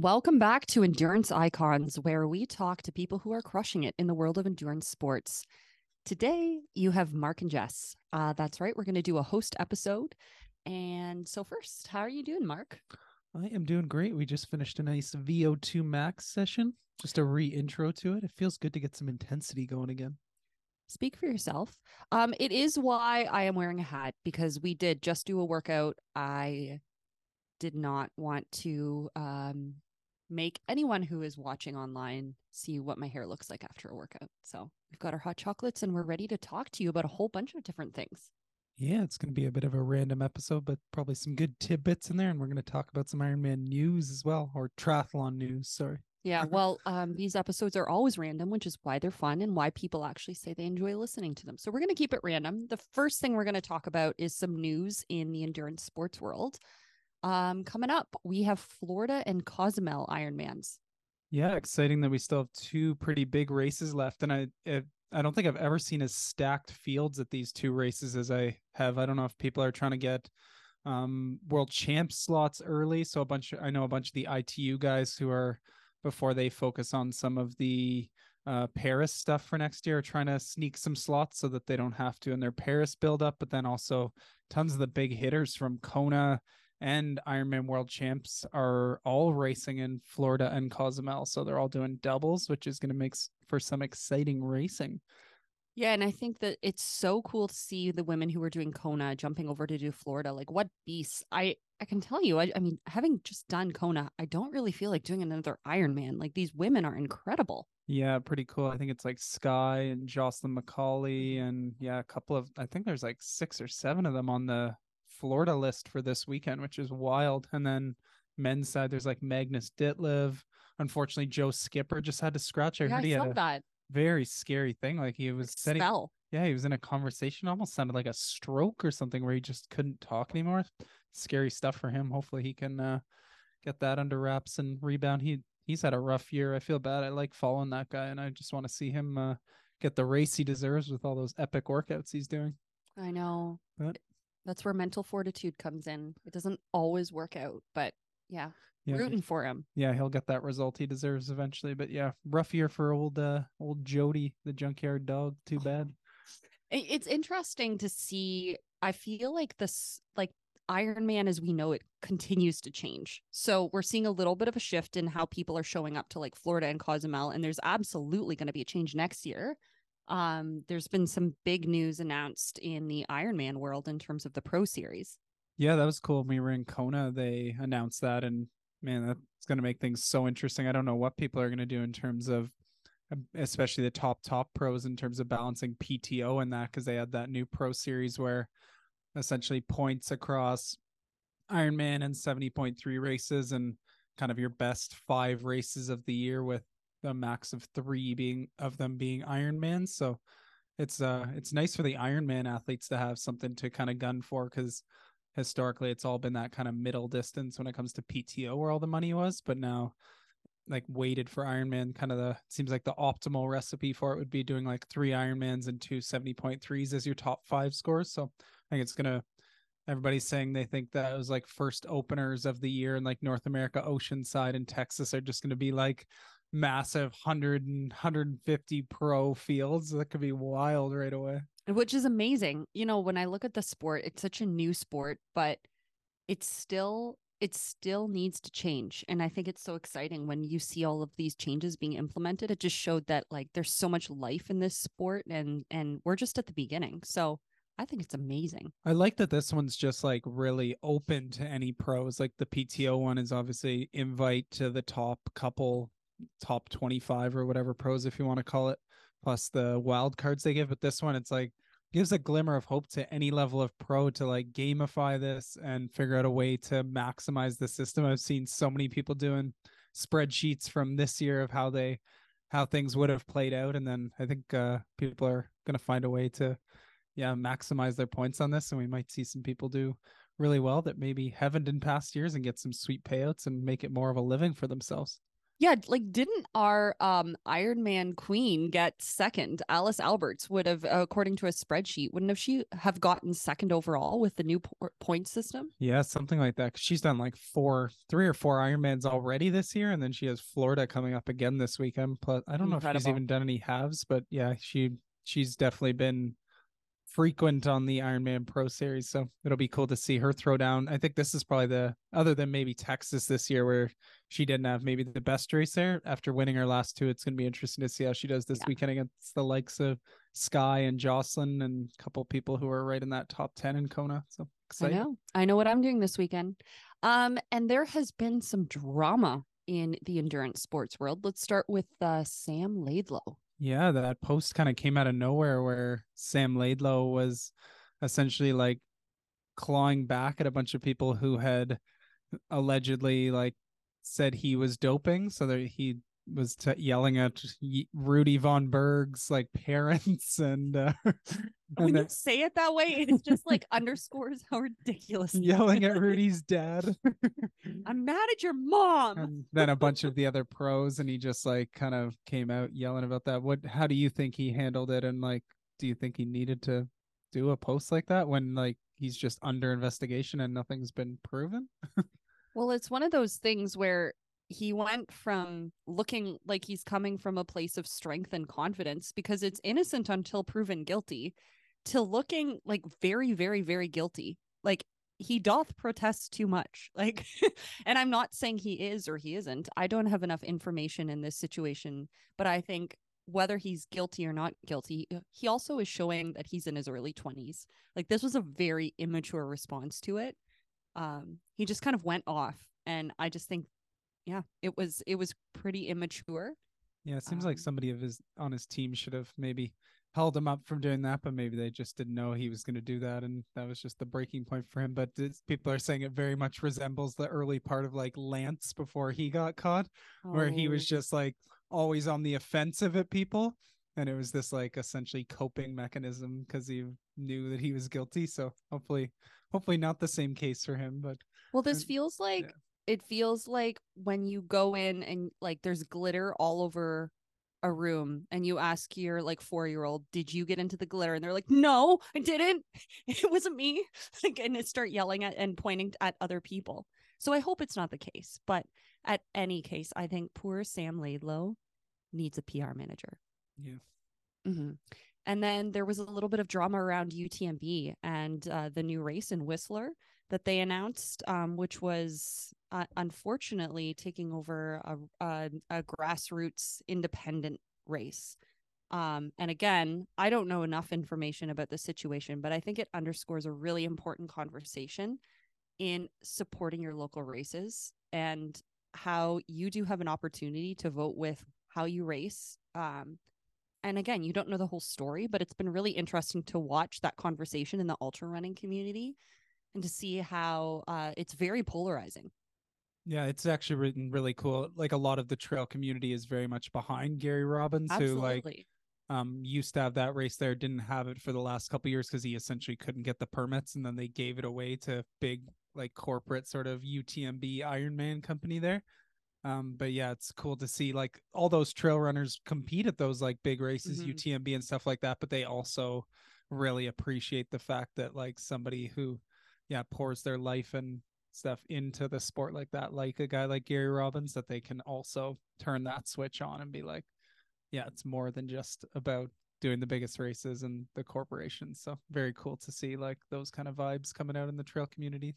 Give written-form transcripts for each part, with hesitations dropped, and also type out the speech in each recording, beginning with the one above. Welcome back to Endurance Icons, where we talk to people who are crushing it in the world of endurance sports. Today, you have Mark and Jess. That's right. We're going to do a host episode. And so first, how are you doing, Mark? I am doing great. We just finished a nice VO2 Max session. Just a re-intro to it. It feels good to get some intensity going again. Speak for yourself. It is why I am wearing a hat, because we did just do a workout. I did not want to make anyone who is watching online see what my hair looks like after a workout. So we've got our hot chocolates and we're ready to talk to you about a whole bunch of different things. Yeah, it's going to be a bit of a random episode, but probably some good tidbits in there. And we're going to talk about some Ironman news as well, or triathlon news, sorry. Yeah, well, these episodes are always random, which is why they're fun and why people actually say they enjoy listening to them. So we're going to keep it random. The first thing we're going to talk about is some news in the endurance sports world. Coming up, we have Florida and Cozumel Ironmans. Yeah, exciting that we still have two pretty big races left. And I don't think I've ever seen as stacked fields at these two races as I have. I don't know if people are trying to get World Champ slots early. So I know a bunch of the ITU guys who are, before they focus on some of the Paris stuff for next year, trying to sneak some slots so that they don't have to in their Paris buildup. But then also tons of the big hitters from Kona and Ironman World Champs are all racing in Florida and Cozumel. So they're all doing doubles, which is going to make for some exciting racing. Yeah, and I think that it's so cool to see the women who were doing Kona jumping over to do Florida. Like, what beasts. I can tell you, I mean, having just done Kona, I don't really feel like doing another Ironman. Like, these women are incredible. Yeah, pretty cool. I think it's like Sky and Jocelyn McCauley and, yeah, a couple of, I think there's like 6 or 7 of them on the Florida list for this weekend, which is wild. And then men's side, there's like Magnus Ditlev. Unfortunately, Joe Skipper just had to scratch. I heard he had that very scary thing. Like, he was sitting. Yeah, he was in a conversation, almost sounded like a stroke or something, where he just couldn't talk anymore. Scary stuff for him. Hopefully he can get that under wraps and rebound. He's had a rough year. I feel bad. I like following that guy, and I just want to see him get the race he deserves with all those epic workouts he's doing. I know. But that's where mental fortitude comes in. It doesn't always work out, but yeah, rooting for him. Yeah, he'll get that result he deserves eventually. But yeah, rough year for old Jody, the junkyard dog. Too bad. It's interesting to see. I feel like this, like Ironman as we know it, continues to change. So we're seeing a little bit of a shift in how people are showing up to like Florida and Cozumel, and there's absolutely going to be a change next year. There's been some big news announced in the Ironman world in terms of the Pro Series. Yeah, that was cool. When we were in Kona, they announced that, and man, that's going to make things so interesting. I don't know what people are going to do in terms of, especially the top pros, in terms of balancing PTO and that, because they had that new Pro Series where essentially points across Ironman and 70.3 races, and kind of your best 5 races of the year, with the max of 3 being Ironman. So it's nice for the Ironman athletes to have something to kind of gun for, because historically it's all been that kind of middle distance when it comes to PTO where all the money was, but now, like, weighted for Ironman, kind of seems like the optimal recipe for it would be doing like 3 Ironmans and 2 70.3s as your top 5 scores. So I think everybody's saying they think that it was like first openers of the year in like North America, Oceanside and Texas are just going to be like massive 100 and 150 pro fields. That could be wild right away. Which is amazing. You know, when I look at the sport, it's such a new sport, but it still needs to change. And I think it's so exciting when you see all of these changes being implemented. It just showed that, like, there's so much life in this sport, and we're just at the beginning. So I think it's amazing. I like that this one's just like really open to any pros. Like, the PTO one is obviously invite to the top couple, top 25 or whatever pros, if you want to call it, plus the wild cards they give. But this one, it's like, gives a glimmer of hope to any level of pro to like gamify this and figure out a way to maximize the system. I've seen so many people doing spreadsheets from this year of how things would have played out. And then I think people are going to find a way to, maximize their points on this. And we might see some people do really well that maybe haven't in past years and get some sweet payouts and make it more of a living for themselves. Yeah, like didn't our Ironman queen get second? Alice Alberts would have, according to a spreadsheet, wouldn't have she have gotten second overall with the new point system? Yeah, something like that. 'Cause she's done like three or four Ironmans already this year, and then she has Florida coming up again this weekend. Plus, I don't know if she's even done any halves, but yeah, she's definitely been frequent on the Ironman Pro Series, so it'll be cool to see her throw down. I think this is probably the, other than maybe Texas this year where she didn't have maybe the best race there after winning her last two, it's going to be interesting to see how she does this weekend against the likes of Sky and Jocelyn and a couple people who are right in that top 10 in Kona. So exciting. I know what I'm doing this weekend. And there has been some drama in the endurance sports world. Let's start with Sam Laidlow. Yeah, that post kind of came out of nowhere where Sam Laidlow was essentially like clawing back at a bunch of people who had allegedly like said he was doping. So that he was yelling at Rudy Von Berg's like parents. And when you say it that way, it's just like underscores how ridiculous. Yelling at Rudy's dad. I'm mad at your mom. And then a bunch of the other pros, and he just like kind of came out yelling about that. How do you think he handled it? And like, do you think he needed to do a post like that when like he's just under investigation and nothing's been proven? Well, it's one of those things where he went from looking like he's coming from a place of strength and confidence because it's innocent until proven guilty to looking like very, very, very guilty. Like he doth protest too much. Like, and I'm not saying he is or he isn't. I don't have enough information in this situation, but I think whether he's guilty or not guilty, he also is showing that he's in his early 20s. Like this was a very immature response to it. He just kind of went off, and I just think, yeah, it was pretty immature. Yeah, it seems like somebody on his team should have maybe held him up from doing that, but maybe they just didn't know he was going to do that, and that was just the breaking point for him. But people are saying it very much resembles the early part of like Lance before he got caught, where he was just like always on the offensive at people, and it was this like essentially coping mechanism because he knew that he was guilty. So hopefully not the same case for him. But well, this feels like. Yeah. It feels like when you go in and like there's glitter all over a room and you ask your like 4-year-old, did you get into the glitter? And they're like, no, I didn't. It wasn't me. Like, and it start yelling at and pointing at other people. So I hope it's not the case. But at any case, I think poor Sam Laidlow needs a PR manager. Yeah. Mm-hmm. And then there was a little bit of drama around UTMB and the new race in Whistler that they announced, which was unfortunately taking over a grassroots independent race. And again, I don't know enough information about the situation, but I think it underscores a really important conversation in supporting your local races and how you do have an opportunity to vote with how you race. And again, you don't know the whole story, but it's been really interesting to watch that conversation in the ultra running community and to see how it's very polarizing. Yeah, it's actually written really cool. Like a lot of the trail community is very much behind Gary Robbins, who like used to have that race there, didn't have it for the last couple of years because he essentially couldn't get the permits, and then they gave it away to big like corporate sort of UTMB Ironman company there. But yeah, it's cool to see like all those trail runners compete at those like big races, UTMB and stuff like that. But they also really appreciate the fact that like somebody who pours their life and stuff into the sport like that, like a guy like Gary Robbins, that they can also turn that switch on and be like, yeah, it's more than just about doing the biggest races and the corporations. So very cool to see like those kind of vibes coming out in the trail community.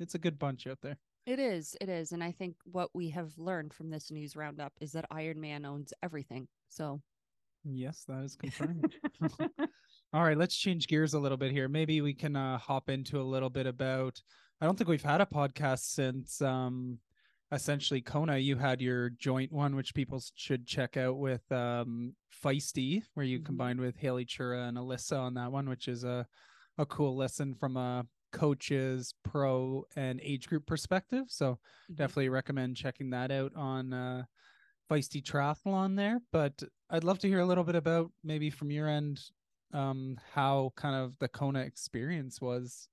It's a good bunch out there. It is. And I think what we have learned from this news roundup is that Ironman owns everything. So yes, that is confirmed. All right, let's change gears a little bit here. Maybe we can hop into a little bit about, I don't think we've had a podcast since essentially Kona. You had your joint one, which people should check out with Feisty, where you combined with Haley Chura and Alyssa on that one, which is a cool lesson from a coaches, pro, and age group perspective. So definitely recommend checking that out on Feisty Triathlon there. But I'd love to hear a little bit about, maybe from your end, how kind of the Kona experience was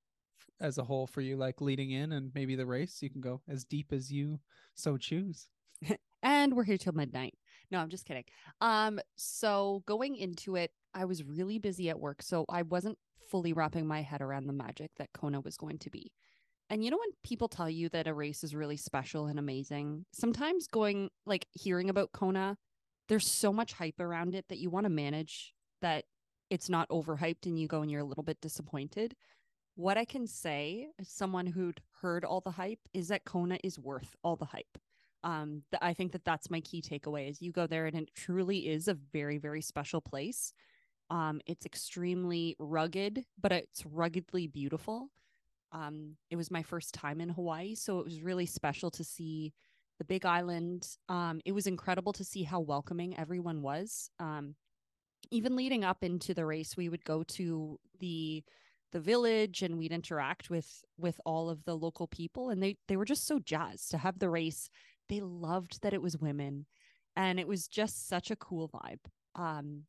as a whole for you, like leading in and maybe the race. You can go as deep as you so choose. and we're here till midnight. No, I'm just kidding. So going into it, I was really busy at work, so I wasn't fully wrapping my head around the magic that Kona was going to be. And you know when people tell you that a race is really special and amazing, sometimes going, like, hearing about Kona, there's so much hype around it that you want to manage that it's not overhyped and you go and you're a little bit disappointed. What I can say as someone who'd heard all the hype is that Kona is worth all the hype. I think that that's my key takeaway is you go there and it truly is a very, very special place. It's extremely rugged, but it's ruggedly beautiful. It was my first time in Hawaii, so it was really special to see the Big Island. It was incredible to see how welcoming everyone was. Even leading up into the race, we would go to the village and we'd interact with all of the local people, and they were just so jazzed to have the race. They loved that it was women, and it was just such a cool vibe.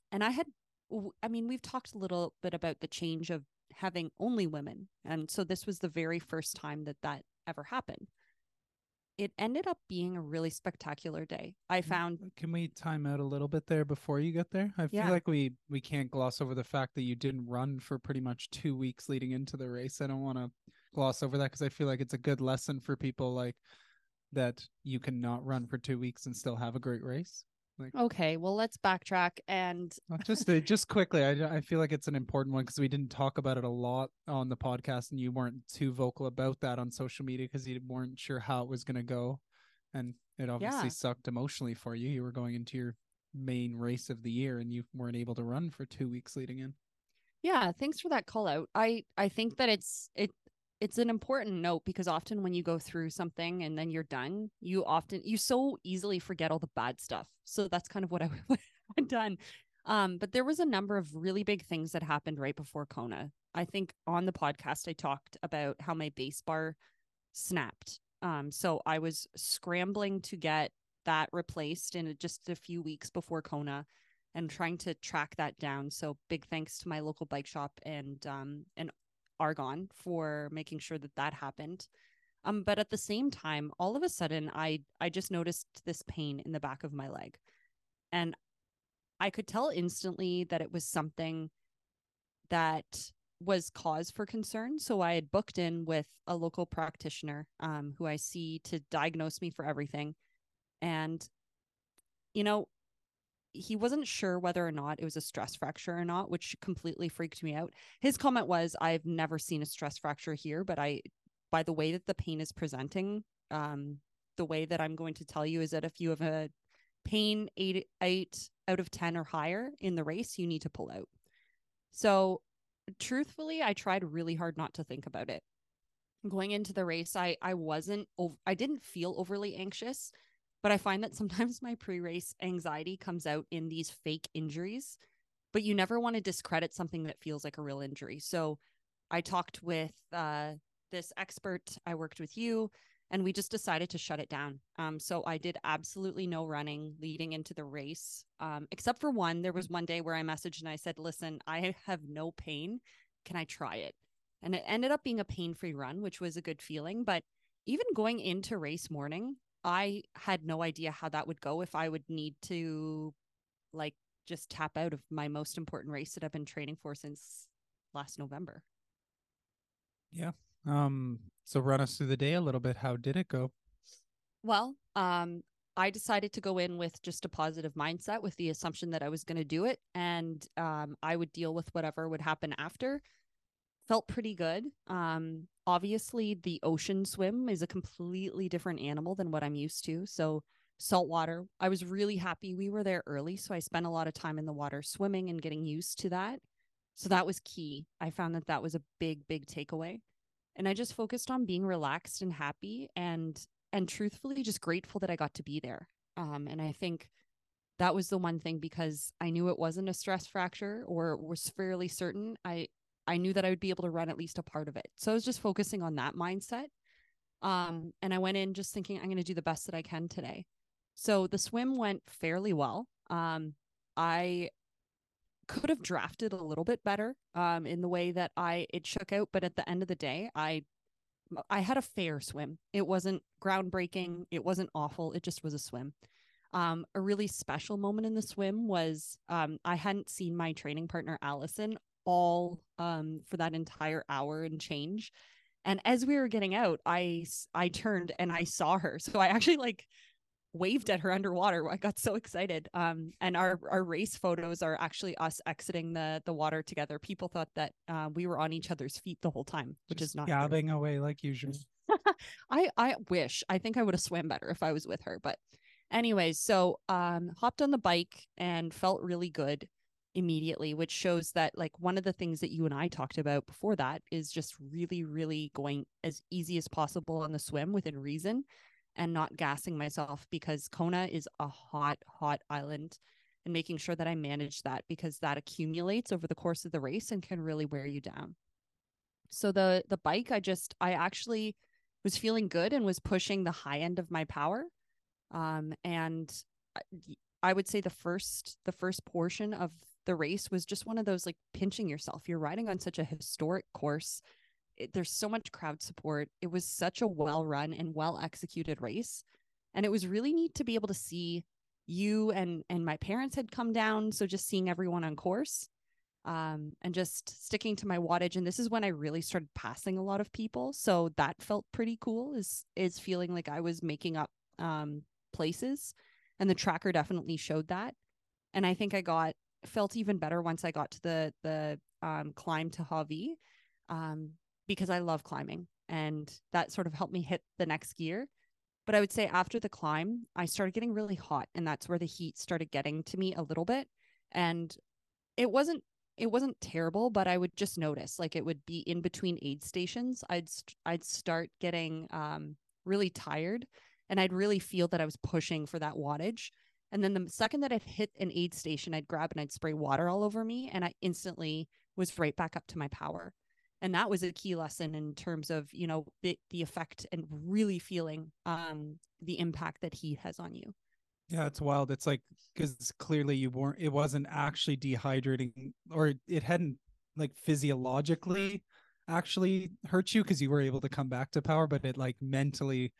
And we've talked a little bit about the change of having only women, and so this was the very first time that ever happened. It ended up being a really spectacular day. I found... Can we time out a little bit there before you get there? I feel like we can't gloss over the fact that you didn't run for pretty much 2 weeks leading into the race. I don't want to gloss over that because I feel like it's a good lesson for people, like, that you cannot run for 2 weeks and still have a great race. Like, okay, well, let's backtrack and... just quickly, I feel like it's an important one because we didn't talk about it a lot on the podcast, and you weren't too vocal about that on social media because you weren't sure how it was going to go. And it obviously sucked emotionally for you. You were going into your main race of the year and you weren't able to run for 2 weeks leading in. Yeah, thanks for that call out. I think that it's an important note because often when you go through something and then you're done, you so easily forget all the bad stuff. So that's kind of what I had done. But there was a number of really big things that happened right before Kona. I think on the podcast, I talked about how my base bar snapped. So I was scrambling to get that replaced in just a few weeks before Kona and trying to track that down. So big thanks to my local bike shop and Argon for making sure that happened. But at the same time, all of a sudden, I just noticed this pain in the back of my leg. And I could tell instantly that it was something that was cause for concern. So I had booked in with a local practitioner who I see to diagnose me for everything. And, you know, he wasn't sure whether or not it was a stress fracture or not, which completely freaked me out. His comment was, I've never seen a stress fracture here, but by the way that the pain is presenting, the way that I'm going to tell you is that if you have a pain 8 out of 10 or higher in the race, you need to pull out. So truthfully, I tried really hard not to think about it. Going into the race, I didn't feel overly anxious. But I find that sometimes my pre-race anxiety comes out in these fake injuries, but you never want to discredit something that feels like a real injury. So I talked with this expert, I worked with you, and we just decided to shut it down. So I did absolutely no running leading into the race, except for one. There was one day where I messaged and I said, listen, I have no pain. Can I try it? And it ended up being a pain-free run, which was a good feeling. But even going into race morning, I had no idea how that would go, if I would need to, like, just tap out of my most important race that I've been training for since last November. Yeah. So run us through the day a little bit. How did it go? Well, I decided to go in with just a positive mindset with the assumption that I was going to do it, and I would deal with whatever would happen after. Felt pretty good. Obviously, the ocean swim is a completely different animal than what I'm used to. So salt water, I was really happy we were there early. So I spent a lot of time in the water swimming and getting used to that. So that was key. I found that was a big, big takeaway. And I just focused on being relaxed and happy and truthfully just grateful that I got to be there. And I think that was the one thing, because I knew it wasn't a stress fracture, or was fairly certain. I knew that I would be able to run at least a part of it. So I was just focusing on that mindset. And I went in just thinking, I'm going to do the best that I can today. So the swim went fairly well. I could have drafted a little bit better in the way that it shook out. But at the end of the day, I had a fair swim. It wasn't groundbreaking. It wasn't awful. It just was a swim. A really special moment in the swim was I hadn't seen my training partner, Allison, all for that entire hour and change. And as we were getting out, I turned and I saw her. So I actually like waved at her underwater. I got so excited. And our race photos are actually us exiting the water together. People thought that we were on each other's feet the whole time, which just is not gabbing fair. Away like usual. I wish. I think I would have swam better if I was with her. But anyways, so hopped on the bike and felt really good immediately, which shows that like one of the things that you and I talked about before that is just really, really going as easy as possible on the swim within reason and not gassing myself, because Kona is a hot, hot island, and making sure that I manage that because that accumulates over the course of the race and can really wear you down. So the bike, I actually was feeling good and was pushing the high end of my power. And I would say the first portion of the race was just one of those like pinching yourself. You're riding on such a historic course. There's so much crowd support. It was such a well run and well executed race. And it was really neat to be able to see you and my parents had come down. So just seeing everyone on course, and just sticking to my wattage. And this is when I really started passing a lot of people. So that felt pretty cool, is feeling like I was making up, places, and the tracker definitely showed that. And I think I felt even better once I got to the climb to Javi, because I love climbing, and that sort of helped me hit the next gear. But I would say after the climb, I started getting really hot, and that's where the heat started getting to me a little bit. And it wasn't terrible, but I would just notice, like, it would be in between aid stations. I'd start getting really tired. And I'd really feel that I was pushing for that wattage. And then the second that I'd hit an aid station, I'd grab and I'd spray water all over me. And I instantly was right back up to my power. And that was a key lesson in terms of, you know, the effect and really feeling the impact that heat has on you. Yeah, it's wild. It's like, because clearly it wasn't actually dehydrating, or it hadn't like physiologically actually hurt you because you were able to come back to power, but it like mentally,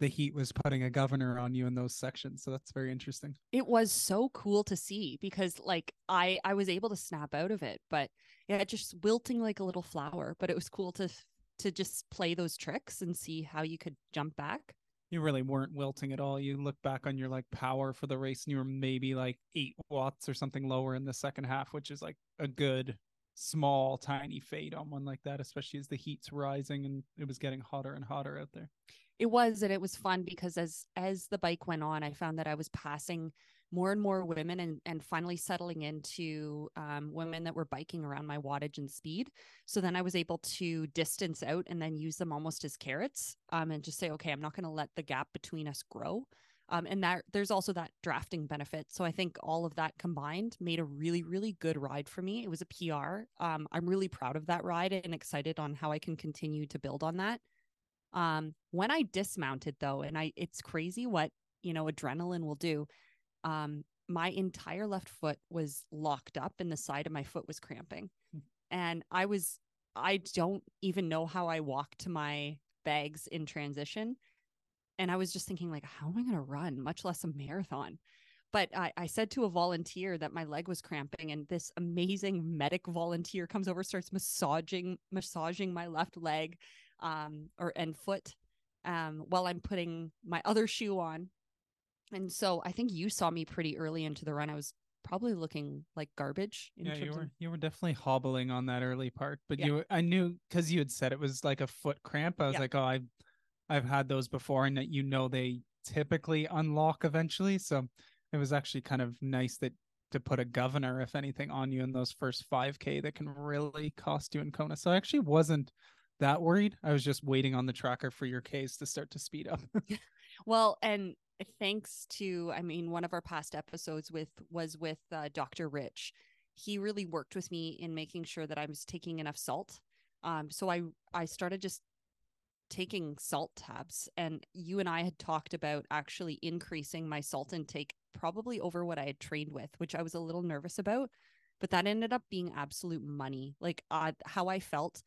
the heat was putting a governor on you in those sections. So that's very interesting. It was so cool to see, because like I was able to snap out of it, but yeah, just wilting like a little flower. But it was cool to just play those tricks and see how you could jump back. You really weren't wilting at all. You look back on your like power for the race and you were maybe like 8 watts or something lower in the second half, which is like a good small tiny fade on one like that, especially as the heat's rising and it was getting hotter and hotter out there. It was, and it was fun because as the bike went on, I found that I was passing more and more women and finally settling into women that were biking around my wattage and speed. So then I was able to distance out and then use them almost as carrots, and just say, okay, I'm not going to let the gap between us grow. And that there's also that drafting benefit. So I think all of that combined made a really, really good ride for me. It was a PR. I'm really proud of that ride and excited on how I can continue to build on that. When I dismounted though, and it's crazy what, you know, adrenaline will do. My entire left foot was locked up and the side of my foot was cramping. And I don't even know how I walked to my bags in transition. And I was just thinking like, how am I going to run, much less a marathon? But I said to a volunteer that my leg was cramping, and this amazing medic volunteer comes over, starts massaging my left leg, and foot, while I'm putting my other shoe on. And so I think you saw me pretty early into the run. I was probably looking like garbage. You were definitely hobbling on that early part, but yeah. I knew, cause you had said it was like a foot cramp. I was like, oh, I've had those before, and that, you know, they typically unlock eventually. So it was actually kind of nice to put a governor, if anything, on you in those first 5K that can really cost you in Kona. So I actually wasn't that worried. I was just waiting on the tracker for your Ks to start to speed up. Well, and thanks to, I mean, one of our past episodes was with Dr. Rich. He really worked with me in making sure that I was taking enough salt. So I started just taking salt tabs, and you and I had talked about actually increasing my salt intake probably over what I had trained with, which I was a little nervous about, but that ended up being absolute money. Like how I felt,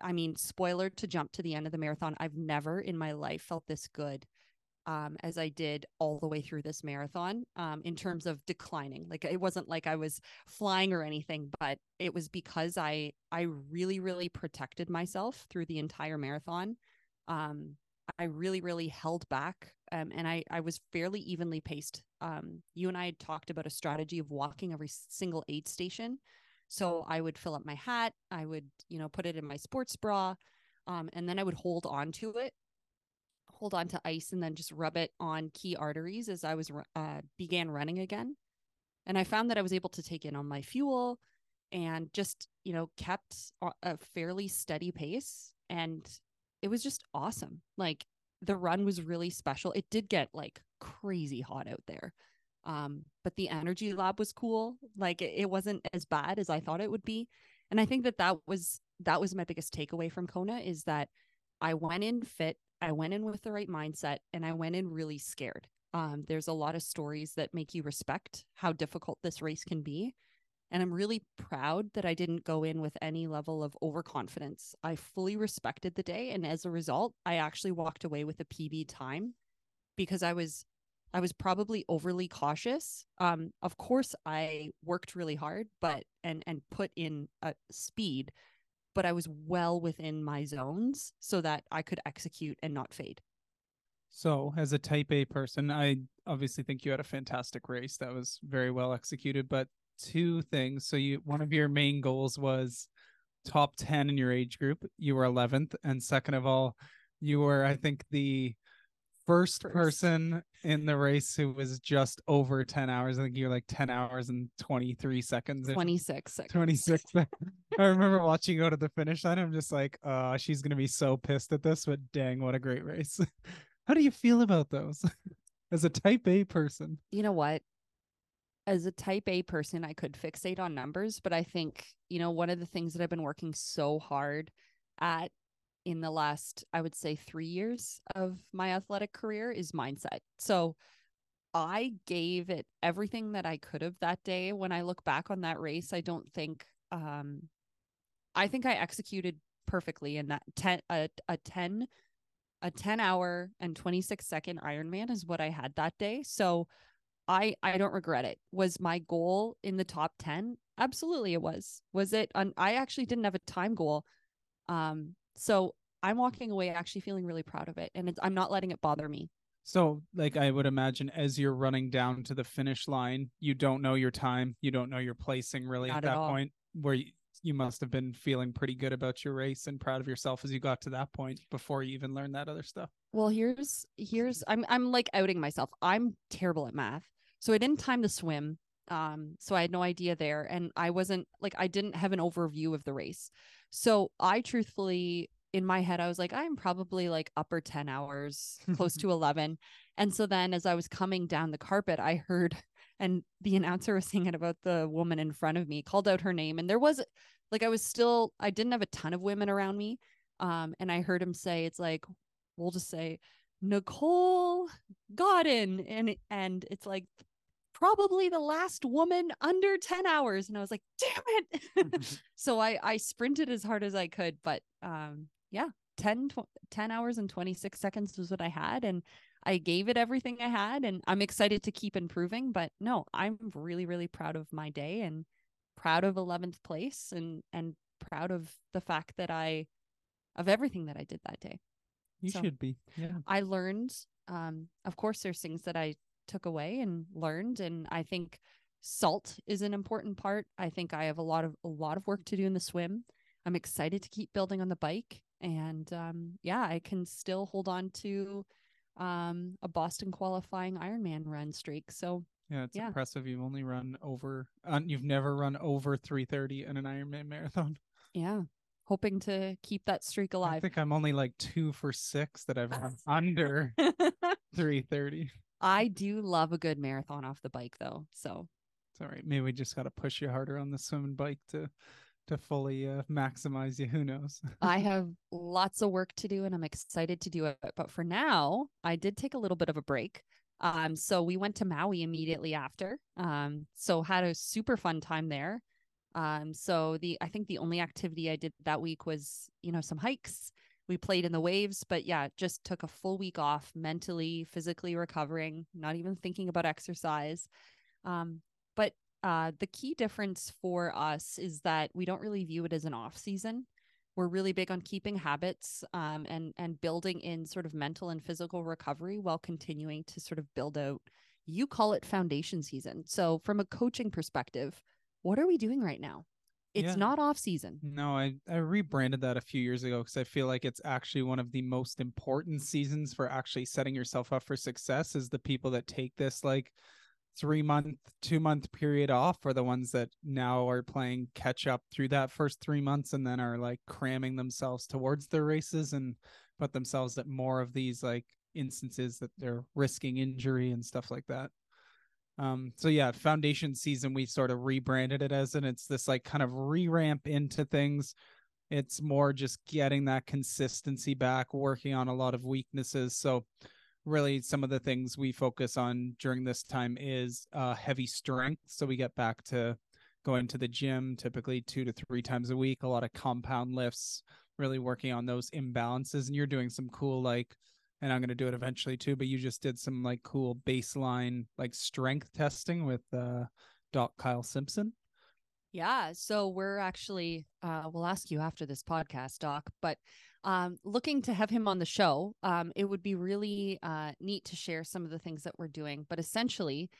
I mean, spoiler to jump to the end of the marathon, I've never in my life felt this good as I did all the way through this marathon, in terms of declining. Like, it wasn't like I was flying or anything, but it was because I really, really protected myself through the entire marathon. I really, really held back. And I was fairly evenly paced. You and I had talked about a strategy of walking every single aid station. So I would fill up my hat. I would, you know, put it in my sports bra. And then I would hold on to it, hold on to ice, and then just rub it on key arteries as I was began running again. And I found that I was able to take in on my fuel and just, you know, kept a fairly steady pace. And it was just awesome. Like, the run was really special. It did get like crazy hot out there. But the energy lab was cool. Like, it wasn't as bad as I thought it would be. And I think that that was my biggest takeaway from Kona, is that I went in fit. I went in with the right mindset, and I went in really scared. There's a lot of stories that make you respect how difficult this race can be. And I'm really proud that I didn't go in with any level of overconfidence. I fully respected the day. And as a result, I actually walked away with a PB time, because I was probably overly cautious. Of course, I worked really hard, but and put in a speed, but I was well within my zones so that I could execute and not fade. So as a type A person, I obviously think you had a fantastic race that was very well executed, but two things. So one of your main goals was top 10 in your age group. You were 11th. And second of all, you were, I think, the first person in the race who was just over 10 hours. I think you were like 10 hours and 23 seconds. 26 seconds. 26 seconds. I remember watching you go to the finish line. I'm just like, she's going to be so pissed at this, but dang, what a great race. How do you feel about those as a type A person? You know what? As a type A person, I could fixate on numbers, but I think, you know, one of the things that I've been working so hard at in the last, I would say, 3 years of my athletic career is mindset. So I gave it everything that I could have that day. When I look back on that race, I don't think, I think I executed perfectly in that 10 hour and 26 second Ironman is what I had that day. So I don't regret it. Was my goal in the top 10? Absolutely it was. Was it? I actually didn't have a time goal. So I'm walking away actually feeling really proud of it. And I'm not letting it bother me. So, like, I would imagine as you're running down to the finish line, you don't know your time. You don't know your placing really at that point, where you must have been feeling pretty good about your race and proud of yourself as you got to that point before you even learned that other stuff. Well, I'm like outing myself. I'm terrible at math. So I didn't time the swim. So I had no idea there, and I didn't have an overview of the race. So I truthfully, in my head, I was like, I'm probably like upper 10 hours, close to 11. And so then as I was coming down the carpet, I heard, and the announcer was singing about the woman in front of me, called out her name. And there was I didn't have a ton of women around me. And I heard him say, it's like, we'll just say Nicole Godin. And it's like, probably the last woman under 10 hours. And I was like, damn it. So I sprinted as hard as I could, but yeah, 10 hours and 26 seconds was what I had. And I gave it everything I had, and I'm excited to keep improving, but no, I'm really, really proud of my day, and proud of 11th place, and proud of the fact that of everything that I did that day. You should be. Yeah. I learned, of course there's things that I took away and learned. And I think salt is an important part. I think I have a lot of work to do in the swim. I'm excited to keep building on the bike. And I can still hold on to a Boston qualifying Ironman run streak. So yeah, it's impressive. You've only run over, you've never run over 3:30 in an Ironman marathon. Yeah. Hoping to keep that streak alive. I think I'm only like 2 for 6 that I've run under 3:30. I do love a good marathon off the bike, though. So it's all right. Maybe we just got to push you harder on the swim and bike to fully maximize you. Who knows? I have lots of work to do, and I'm excited to do it. But for now, I did take a little bit of a break. So we went to Maui immediately after. So had a super fun time there. So I think the only activity I did that week was, you know, some hikes. we played in the waves, but yeah, just took a full week off, mentally, physically recovering, not even thinking about exercise. But the key difference for us is that we don't really view it as an off season. We're really big on keeping habits and building in sort of mental and physical recovery while continuing to sort of build out, you call it foundation season. So from a coaching perspective, what are we doing right now? It's not off season. No, I rebranded that a few years ago because I feel like it's actually one of the most important seasons for actually setting yourself up for success is the people that take this like 3 month, 2 month period off are the ones that now are playing catch up through that first 3 months and then are like cramming themselves towards their races and put themselves at more of these like instances that they're risking injury and stuff like that. So yeah, foundation season, we sort of rebranded it as, and it's this like kind of re-ramp into things. It's more just getting that consistency back, working on a lot of weaknesses. So really some of the things we focus on during this time is heavy strength. So we get back to going to the gym, typically 2 to 3 times a week, a lot of compound lifts, really working on those imbalances. And you're doing some cool, like, and I'm going to do it eventually too, but you just did some like cool baseline, like strength testing with Doc Kyle Simpson. Yeah. So we're actually, we'll ask you after this podcast, Doc, but looking to have him on the show. It would be really neat to share some of the things that we're doing, but essentially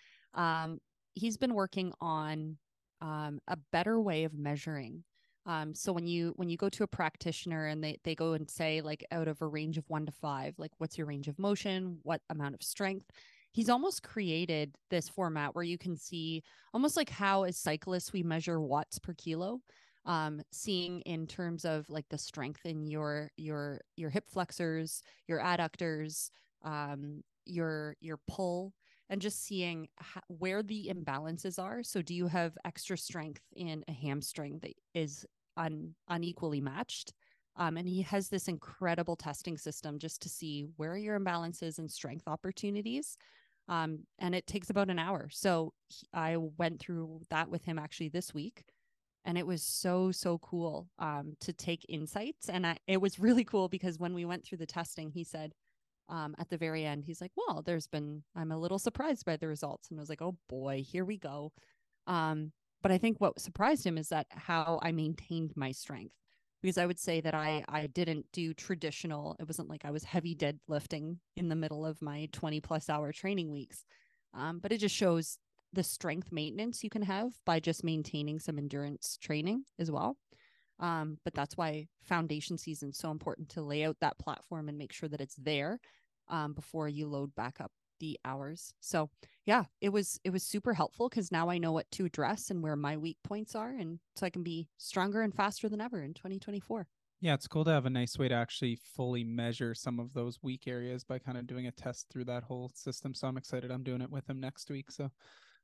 he's been working on a better way of measuring. So when you go to a practitioner and they go and say like out of a range of 1 to 5, like what's your range of motion, what amount of strength, he's almost created this format where you can see almost like how as cyclists we measure watts per kilo, seeing in terms of like the strength in your hip flexors, your adductors, your pull, and just seeing where the imbalances are. So do you have extra strength in a hamstring that is unequally matched? And he has this incredible testing system just to see where are your imbalances and strength opportunities. And it takes about an hour. So I went through that with him actually this week. And it was so cool to take insights. And it was really cool because when we went through the testing, he said, at the very end, he's like, well, I'm a little surprised by the results. And I was like, oh boy, here we go. But I think what surprised him is that how I maintained my strength, because I would say that I didn't do traditional. It wasn't like I was heavy deadlifting in the middle of my 20+ hour training weeks. But it just shows the strength maintenance you can have by just maintaining some endurance training as well. But that's why foundation season is so important to lay out that platform and make sure that it's there before you load back up the hours. So yeah, it was super helpful because now I know what to address and where my weak points are. And so I can be stronger and faster than ever in 2024. Yeah, it's cool to have a nice way to actually fully measure some of those weak areas by kind of doing a test through that whole system. So I'm excited. I'm doing it with him next week. So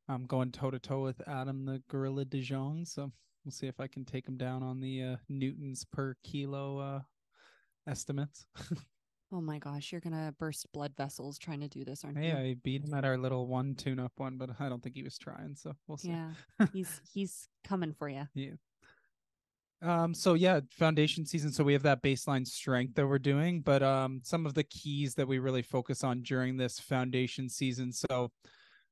I'm going toe to toe with Adam, the Gorilla Dijon. So we'll see if I can take him down on the newtons per kilo estimates. Oh my gosh, you're going to burst blood vessels trying to do this, aren't you? Yeah, I beat him at our little one tune-up one, but I don't think he was trying, so we'll see. Yeah, he's coming for you. Yeah. So yeah, foundation season. So we have that baseline strength that we're doing, but some of the keys that we really focus on during this foundation season. So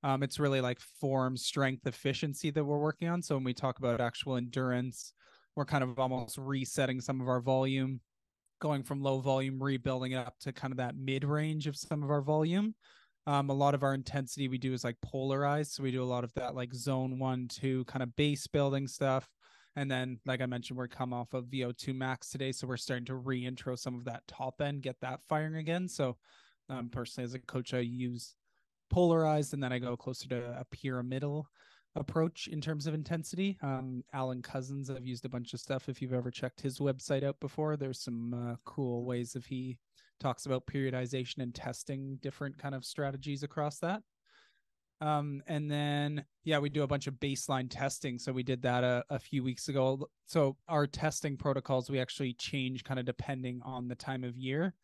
it's really like form, strength, efficiency that we're working on. So when we talk about actual endurance, we're kind of almost resetting some of our volume, going from low volume, rebuilding it up to kind of that mid-range of some of our volume. A lot of our intensity we do is like polarized. So we do a lot of that like zone 1, 2 kind of base building stuff. And then, like I mentioned, we're come off of VO2 max today. So we're starting to reintro some of that top end, get that firing again. So personally, as a coach, I use polarized, and then I go closer to a pyramidal approach in terms of intensity. Alan Cousins, I've used a bunch of stuff. If you've ever checked his website out before, there's some cool ways if he talks about periodization and testing different kind of strategies across that. And then, yeah, we do a bunch of baseline testing. So we did that a few weeks ago. So our testing protocols, we actually change kind of depending on the time of year.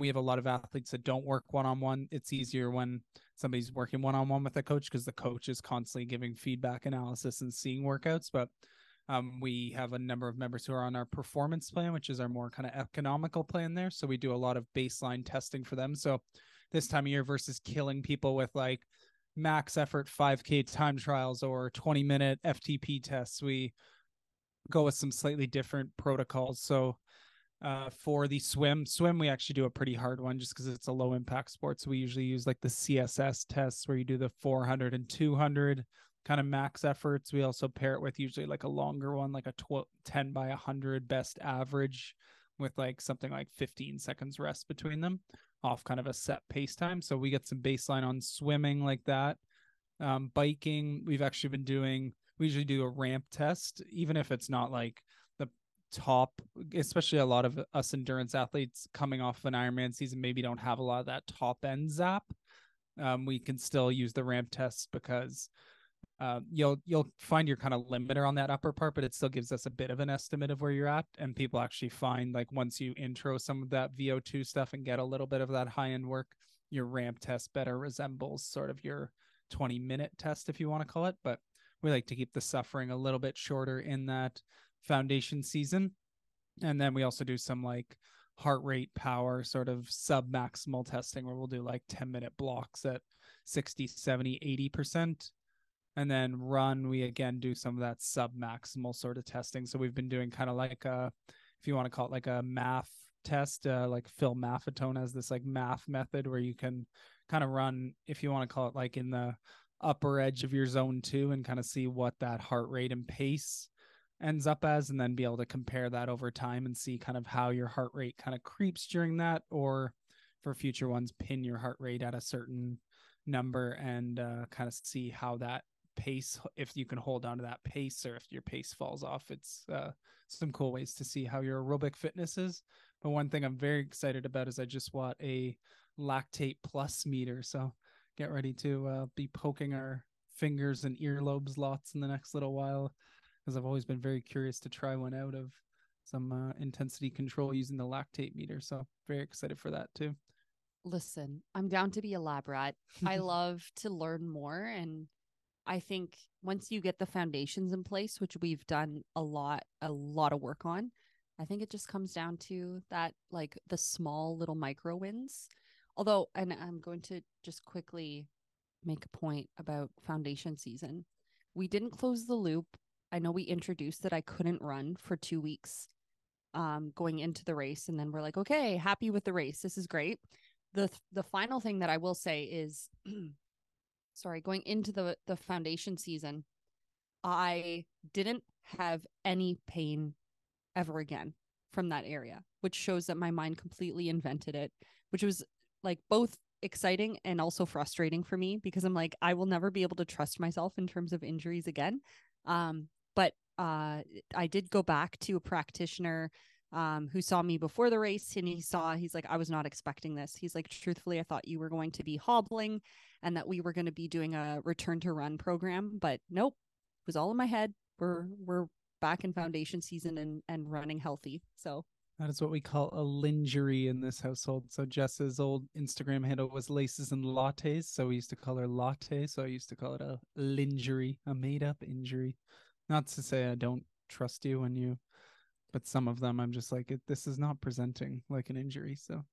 We have a lot of athletes that don't work one-on-one. It's easier when somebody's working one-on-one with a coach because the coach is constantly giving feedback analysis and seeing workouts. But We have a number of members who are on our performance plan, which is our more kind of economical plan there. So we do a lot of baseline testing for them. So this time of year versus killing people with like max effort 5K time trials or 20-minute FTP tests, we go with some slightly different protocols. So for the swim, we actually do a pretty hard one just because it's a low impact sport. So we usually use like the CSS tests where you do the 400 and 200 kind of max efforts. We also pair it with usually like a longer one, like a 10 by 100 best average with like something like 15 seconds rest between them off kind of a set pace time. So we get some baseline on swimming like that. Biking, we've actually been doing, we usually do a ramp test, even if it's not like the top, especially a lot of us endurance athletes coming off of an Ironman season maybe don't have a lot of that top end zap. We can still use the ramp test because you'll find your kind of limiter on that upper part, but it still gives us a bit of an estimate of where you're at. And people actually find like once you intro some of that VO2 stuff and get a little bit of that high end work, your ramp test better resembles sort of your 20-minute test, if you want to call it. But we like to keep the suffering a little bit shorter in that foundation season. And then we also do some like heart rate power sort of sub-maximal testing where we'll do like 10-minute blocks at 60, 70, 80%. And then run, we again do some of that sub-maximal sort of testing. So we've been doing kind of like a, if you want to call it like a math test, like Phil Maffetone has this like math method where you can kind of run, if you want to call it like in the upper edge of your zone 2 and kind of see what that heart rate and pace ends up as, and then be able to compare that over time and see kind of how your heart rate kind of creeps during that, or for future ones, pin your heart rate at a certain number and kind of see how that pace, if you can hold on to that pace or if your pace falls off. It's some cool ways to see how your aerobic fitness is. But one thing I'm very excited about is I just bought a lactate plus meter. So get ready to be poking our fingers and earlobes lots in the next little while, because I've always been very curious to try one out of some intensity control using the lactate meter. So very excited for that too. Listen, I'm down to be a lab rat. I love to learn more. And I think once you get the foundations in place, which we've done a lot of work on, I think it just comes down to that, like the small little micro wins. Although, and I'm going to just quickly make a point about foundation season. We didn't close the loop. I know we introduced that I couldn't run for 2 weeks going into the race. And then we're like, okay, happy with the race. This is great. The final thing that I will say is, sorry, going into the foundation season, I didn't have any pain ever again from that area, which shows that my mind completely invented it, which was like both exciting and also frustrating for me, because I'm like, I will never be able to trust myself in terms of injuries again. But I did go back to a practitioner who saw me before the race, and he's like, I was not expecting this. He's like, truthfully, I thought you were going to be hobbling and that we were going to be doing a return to run program, but nope, it was all in my head. We're back in foundation season and running healthy. So that is what we call a lingerie in this household. So Jess's old Instagram handle was Laces and Lattes. So we used to call her Latte. So I used to call it a lingerie, a made-up injury. Not to say I don't trust you when you, but some of them I'm just like, this is not presenting like an injury. So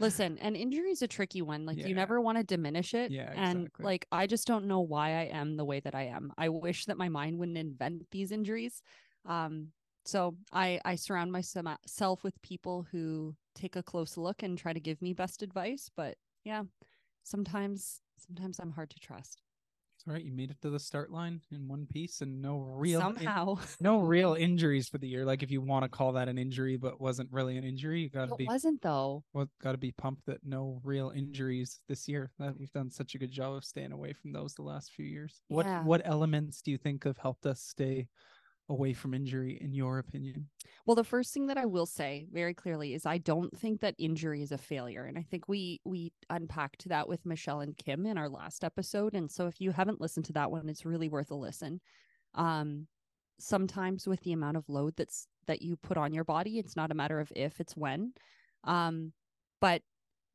listen, an injury is a tricky one. Like you never want to diminish it. Yeah, exactly. And like, I just don't know why I am the way that I am. I wish that my mind wouldn't invent these injuries. So I surround myself with people who take a close look and try to give me best advice. But yeah, sometimes I'm hard to trust. It's all right. You made it to the start line in one piece and no real injuries for the year. Like if you want to call that an injury, but wasn't really an injury, got to be pumped that no real injuries this year. That we've done such a good job of staying away from those the last few years. Yeah. What elements do you think have helped us stay away from injury, in your opinion? Well, the first thing that I will say very clearly is I don't think that injury is a failure. And I think we unpacked that with Michelle and Kim in our last episode. And so if you haven't listened to that one, it's really worth a listen. Sometimes with the amount of load that you put on your body, it's not a matter of if, it's when. But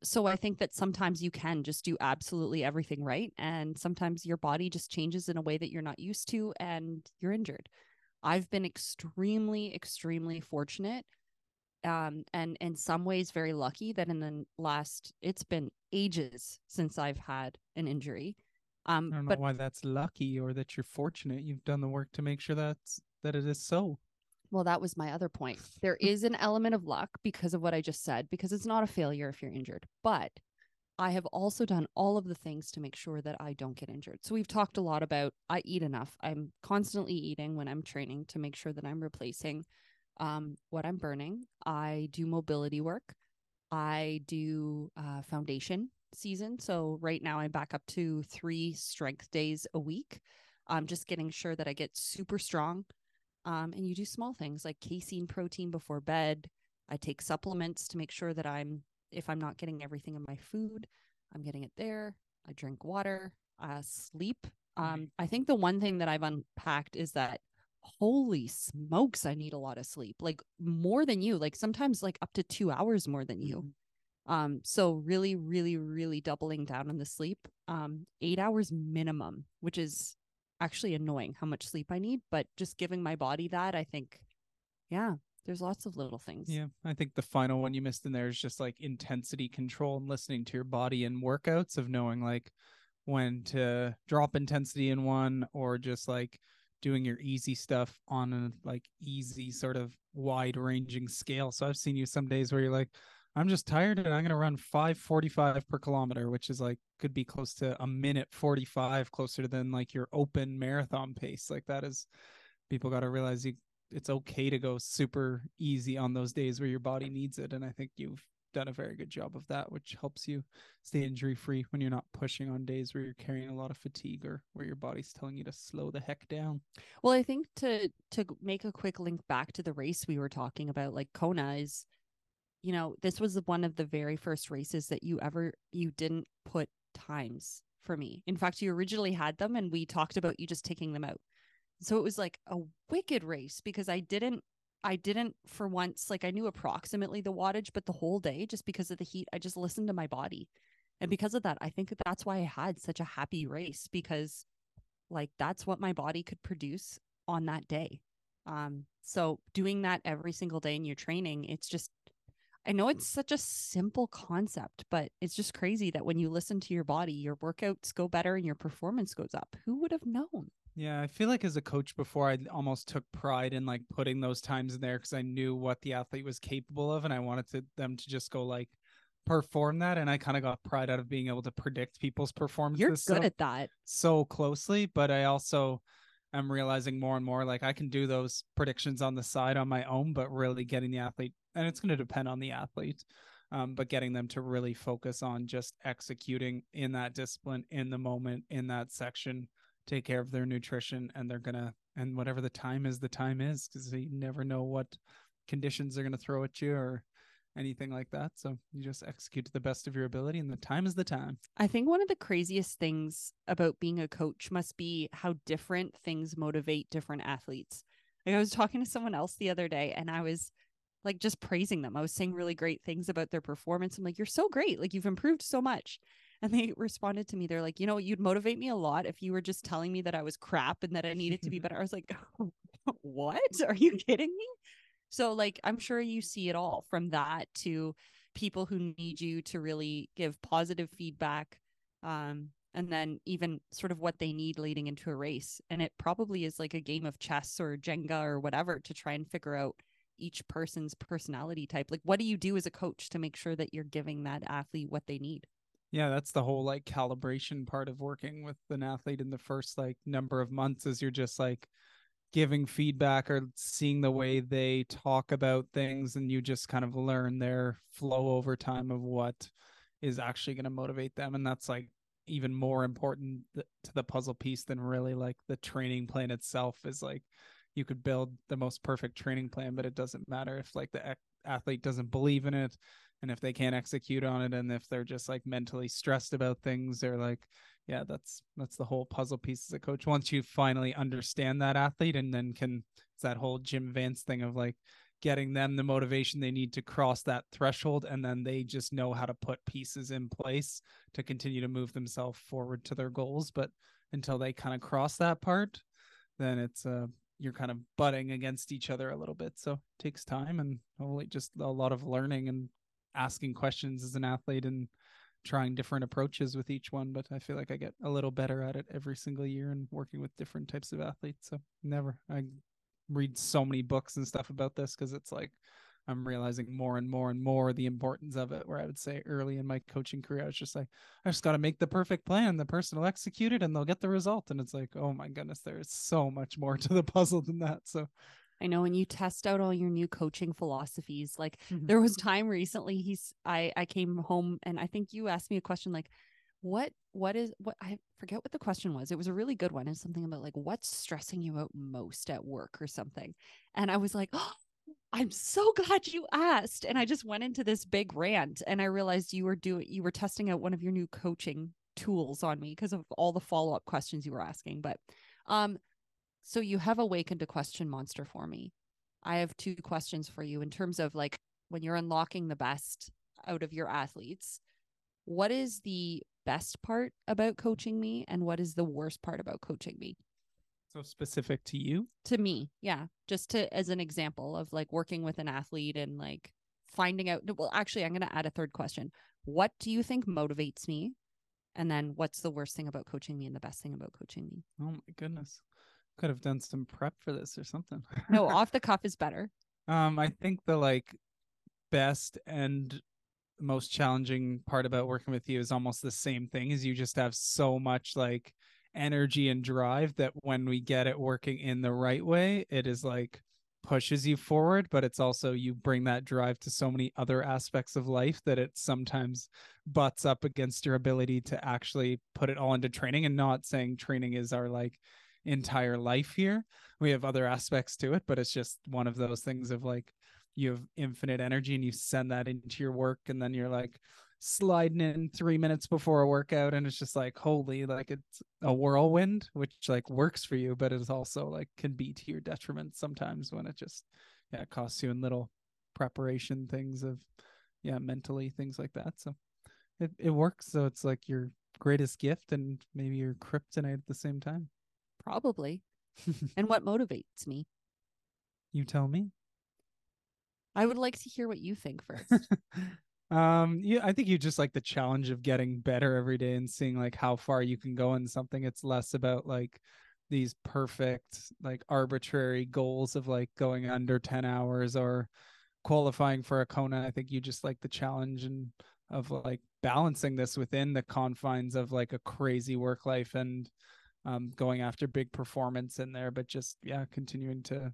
so I think that sometimes you can just do absolutely everything right. And sometimes your body just changes in a way that you're not used to and you're injured. I've been extremely, extremely fortunate, and in some ways very lucky that in the last, it's been ages since I've had an injury. I don't know why that's lucky or that you're fortunate. You've done the work to make sure that it is so. Well, that was my other point. There is an element of luck because of what I just said, because it's not a failure if you're injured, but I have also done all of the things to make sure that I don't get injured. So we've talked a lot about, I eat enough. I'm constantly eating when I'm training to make sure that I'm replacing what I'm burning. I do mobility work. I do foundation season. So right now I'm back up to 3 strength days a week. I'm just getting sure that I get super strong. And you do small things like casein protein before bed. I take supplements to make sure that if I'm not getting everything in my food, I'm getting it there. I drink water, sleep. I think the one thing that I've unpacked is that, holy smokes, I need a lot of sleep, like more than you, like sometimes like up to 2 hours more than you. So really, really, really doubling down on the sleep, 8 hours minimum, which is actually annoying how much sleep I need, but just giving my body that, I think, yeah. There's lots of little things. Yeah. I think the final one you missed in there is just like intensity control and listening to your body in workouts, of knowing like when to drop intensity in one, or just like doing your easy stuff on a like easy sort of wide ranging scale. So I've seen you some days where you're like, I'm just tired and I'm going to run 5:45 per kilometer, which is like, could be close to 1:45, closer than like your open marathon pace. Like that is, people got to realize it's okay to go super easy on those days where your body needs it. And I think you've done a very good job of that, which helps you stay injury free when you're not pushing on days where you're carrying a lot of fatigue or where your body's telling you to slow the heck down. Well, I think to make a quick link back to the race we were talking about, like Kona is, you know, this was one of the very first races that you didn't put times for me. In fact, you originally had them and we talked about you just taking them out. So it was like a wicked race because I didn't for once, like I knew approximately the wattage, but the whole day, just because of the heat, I just listened to my body. And because of that, I think that's why I had such a happy race, because like, that's what my body could produce on that day. So doing that every single day in your training, it's just, I know it's such a simple concept, but it's just crazy that when you listen to your body, your workouts go better and your performance goes up. Who would have known? Yeah, I feel like as a coach before, I almost took pride in like putting those times in there because I knew what the athlete was capable of and I wanted them to just go like perform that. And I kind of got pride out of being able to predict people's performances. You're good at that. So closely, but I also am realizing more and more like I can do those predictions on the side on my own, but really getting the athlete, and it's going to depend on the athlete, but getting them to really focus on just executing in that discipline, in the moment, in that section. Take care of their nutrition, and and whatever the time is, because you never know what conditions they're going to throw at you or anything like that. So you just execute to the best of your ability, and the time is the time. I think one of the craziest things about being a coach must be how different things motivate different athletes. Like I was talking to someone else the other day and I was like just praising them. I was saying really great things about their performance. I'm like, you're so great. Like you've improved so much. And they responded to me. They're like, you know, you'd motivate me a lot if you were just telling me that I was crap and that I needed to be better. I was like, what? Are you kidding me? So like, I'm sure you see it all, from that to people who need you to really give positive feedback. And then even sort of what they need leading into a race. And it probably is like a game of chess or Jenga or whatever to try and figure out each person's personality type. Like, what do you do as a coach to make sure that you're giving that athlete what they need? Yeah, that's the whole like calibration part of working with an athlete in the first like number of months, is you're just like giving feedback or seeing the way they talk about things, and you just kind of learn their flow over time of what is actually going to motivate them. And that's like even more important to the puzzle piece than really like the training plan itself. Is like you could build the most perfect training plan, but it doesn't matter if like the athlete doesn't believe in it. And if they can't execute on it, and if they're just like mentally stressed about things, they're like, yeah, that's the whole puzzle piece as a coach. Once you finally understand that athlete, and then it's that whole Jim Vance thing of like getting them the motivation they need to cross that threshold. And then they just know how to put pieces in place to continue to move themselves forward to their goals. But until they kind of cross that part, then it's you're kind of butting against each other a little bit. So it takes time and only just a lot of learning and asking questions as an athlete and trying different approaches with each one. But I feel like I get a little better at it every single year and working with different types of athletes. So I read so many books and stuff about this, because it's like I'm realizing more and more and more the importance of it, where I would say early in my coaching career, I was just like, I just got to make the perfect plan. The person will execute it and they'll get the result. And it's like, oh my goodness, there is so much more to the puzzle than that. So I know when you test out all your new coaching philosophies, like there was time recently I came home and I think you asked me a question like, what I forget what the question was. It was a really good one. It's something about like, what's stressing you out most at work or something. And I was like, oh, I'm so glad you asked. And I just went into this big rant and I realized you were testing out one of your new coaching tools on me because of all the follow-up questions you were asking. But, so you have awakened a question monster for me. I have two questions for you in terms of like, when you're unlocking the best out of your athletes, what is the best part about coaching me? And what is the worst part about coaching me? So specific to you? To me. Yeah. Just as an example of like working with an athlete and like finding out, well, actually I'm going to add a third question. What do you think motivates me? And then what's the worst thing about coaching me and the best thing about coaching me? Oh my goodness. Could have done some prep for this or something. No, off the cuff is better. I think the like best and most challenging part about working with you is almost the same thing, is you just have so much like energy and drive that when we get it working in the right way, it is like pushes you forward, but it's also you bring that drive to so many other aspects of life that it sometimes butts up against your ability to actually put it all into training. And not saying training is our like entire life here, we have other aspects to it, but it's just one of those things of like, you have infinite energy and you send that into your work, and then you're like sliding in 3 minutes before a workout, and it's just like, holy, like it's a whirlwind, which like works for you, but it's also like can be to your detriment sometimes when it just it costs you in little preparation things of mentally, things like that. So it works. So it's like your greatest gift and maybe your kryptonite at the same time. Probably. And what motivates me? You tell me. I would like to hear what you think first. I think you just like the challenge of getting better every day and seeing like how far you can go in something. It's less about like these perfect, like arbitrary goals of like going under 10 hours or qualifying for a Kona. I think you just like the challenge and of like balancing this within the confines of like a crazy work life and going after big performance in there, but just, continuing to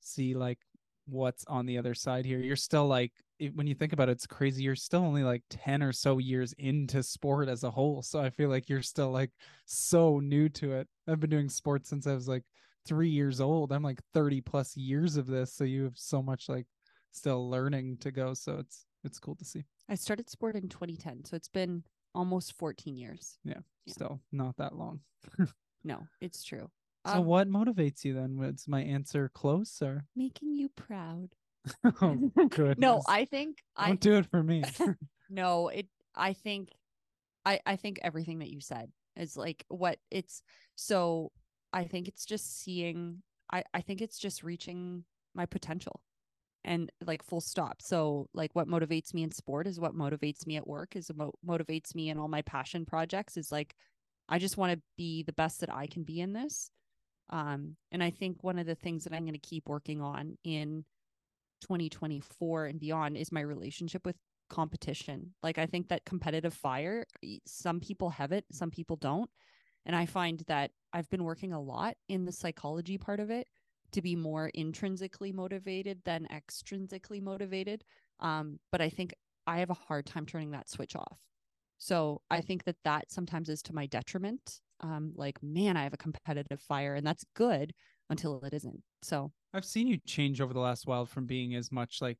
see like what's on the other side here. You're still like, when you think about it, it's crazy. You're still only like 10 or so years into sport as a whole. So I feel like you're still like so new to it. I've been doing sports since I was like 3 years old. I'm like 30 plus years of this. So you have so much like still learning to go. So it's cool to see. I started sport in 2010. So it's been almost 14 years. Yeah. Still not that long. No, it's true. So what motivates you then? What's my answer close or? Making you proud. Oh, goodness. No, I think don't do it for me. No, I think everything that you said is like what it's, so I think it's just seeing, I think it's just reaching my potential and like full stop. So like what motivates me in sport is what motivates me at work, is what motivates me in all my passion projects, is like, I just want to be the best that I can be in this. And I think one of the things that I'm going to keep working on in 2024 and beyond is my relationship with competition. Like, I think that competitive fire, some people have it, some people don't. And I find that I've been working a lot in the psychology part of it to be more intrinsically motivated than extrinsically motivated. But I think I have a hard time turning that switch off. So I think that sometimes is to my detriment. Like, man, I have a competitive fire, and that's good until it isn't. So I've seen you change over the last while from being as much like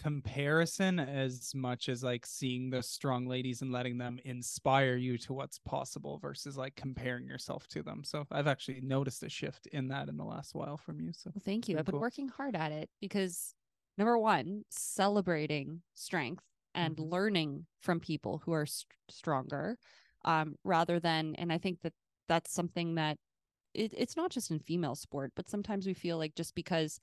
comparison as much as like seeing the strong ladies and letting them inspire you to what's possible versus like comparing yourself to them. So I've actually noticed a shift in that in the last while from you. So well, thank you. I've been working hard at it because number one, celebrating strength and learning from people who are stronger, rather than, and I think that that's something that it's not just in female sport, but sometimes we feel like just because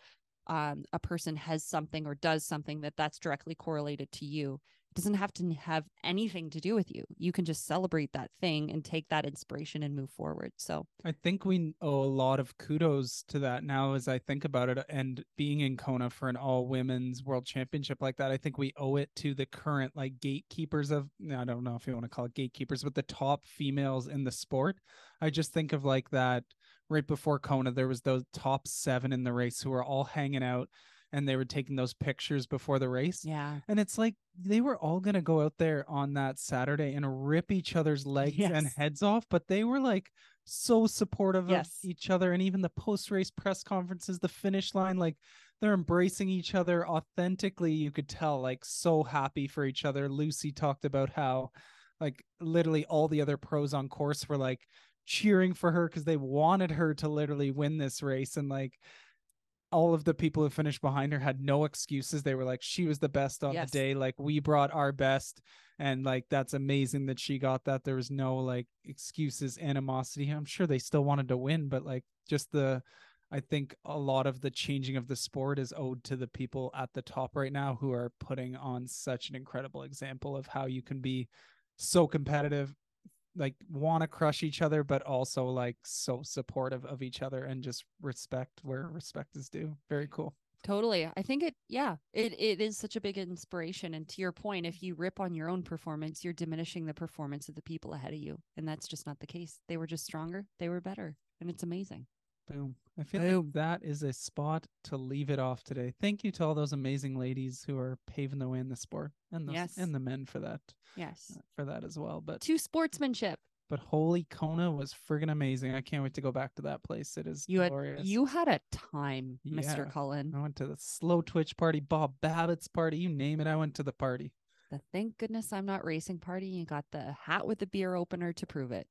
a person has something or does something that's directly correlated to you, it doesn't have to have anything to do with you. You can just celebrate that thing and take that inspiration and move forward. So I think we owe a lot of kudos to that now as I think about it, and being in Kona for an all women's world championship like that, I think we owe it to the current like gatekeepers of, I don't know if you want to call it gatekeepers, but the top females in the sport. I just think of like that right before Kona, there was those top 7 in the race who were all hanging out and they were taking those pictures before the race. Yeah. And it's like, they were all going to go out there on that Saturday and rip each other's legs and heads off, but they were like so supportive of each other. And even the post-race press conferences, the finish line, like they're embracing each other authentically. You could tell, like, so happy for each other. Lucy talked about how like literally all the other pros on course were like cheering for her because they wanted her to literally win this race. And like, all of the people who finished behind her had no excuses. They were like, she was the best on the day. Like, we brought our best. And like, that's amazing that she got that. There was no like excuses, animosity. I'm sure they still wanted to win, but like just I think a lot of the changing of the sport is owed to the people at the top right now who are putting on such an incredible example of how you can be so competitive, like want to crush each other, but also like so supportive of each other and just respect where respect is due. Very cool. Totally. I think it is such a big inspiration. And to your point, if you rip on your own performance, you're diminishing the performance of the people ahead of you. And that's just not the case. They were just stronger. They were better. And it's amazing. Boom. I feel like that is a spot to leave it off today. Thank you to all those amazing ladies who are paving the way in the sport, and and the men for that. Yes. For that as well. But to sportsmanship. But holy, Kona was friggin' amazing. I can't wait to go back to that place. It is glorious. You had a time, Mr. Cullen. I went to the Slow Twitch party, Bob Babbitt's party, you name it. I went to the party. The thank goodness I'm not racing party. You got the hat with the beer opener to prove it.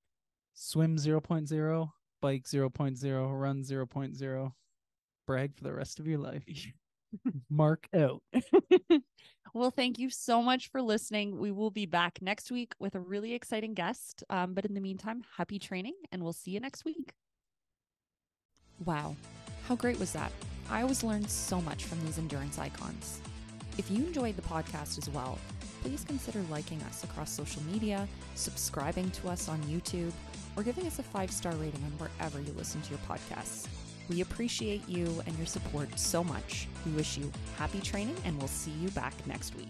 Swim 0.0. Bike 0.0, run 0.0, brag for the rest of your life. Mark out. Well, thank you so much for listening. We will be back next week with a really exciting guest. But in the meantime, happy training, and we'll see you next week. Wow, how great was that? I always learn so much from these endurance icons. If you enjoyed the podcast as well, please consider liking us across social media, subscribing to us on YouTube, or giving us a 5-star rating on wherever you listen to your podcasts. We appreciate you and your support so much. We wish you happy training, and we'll see you back next week.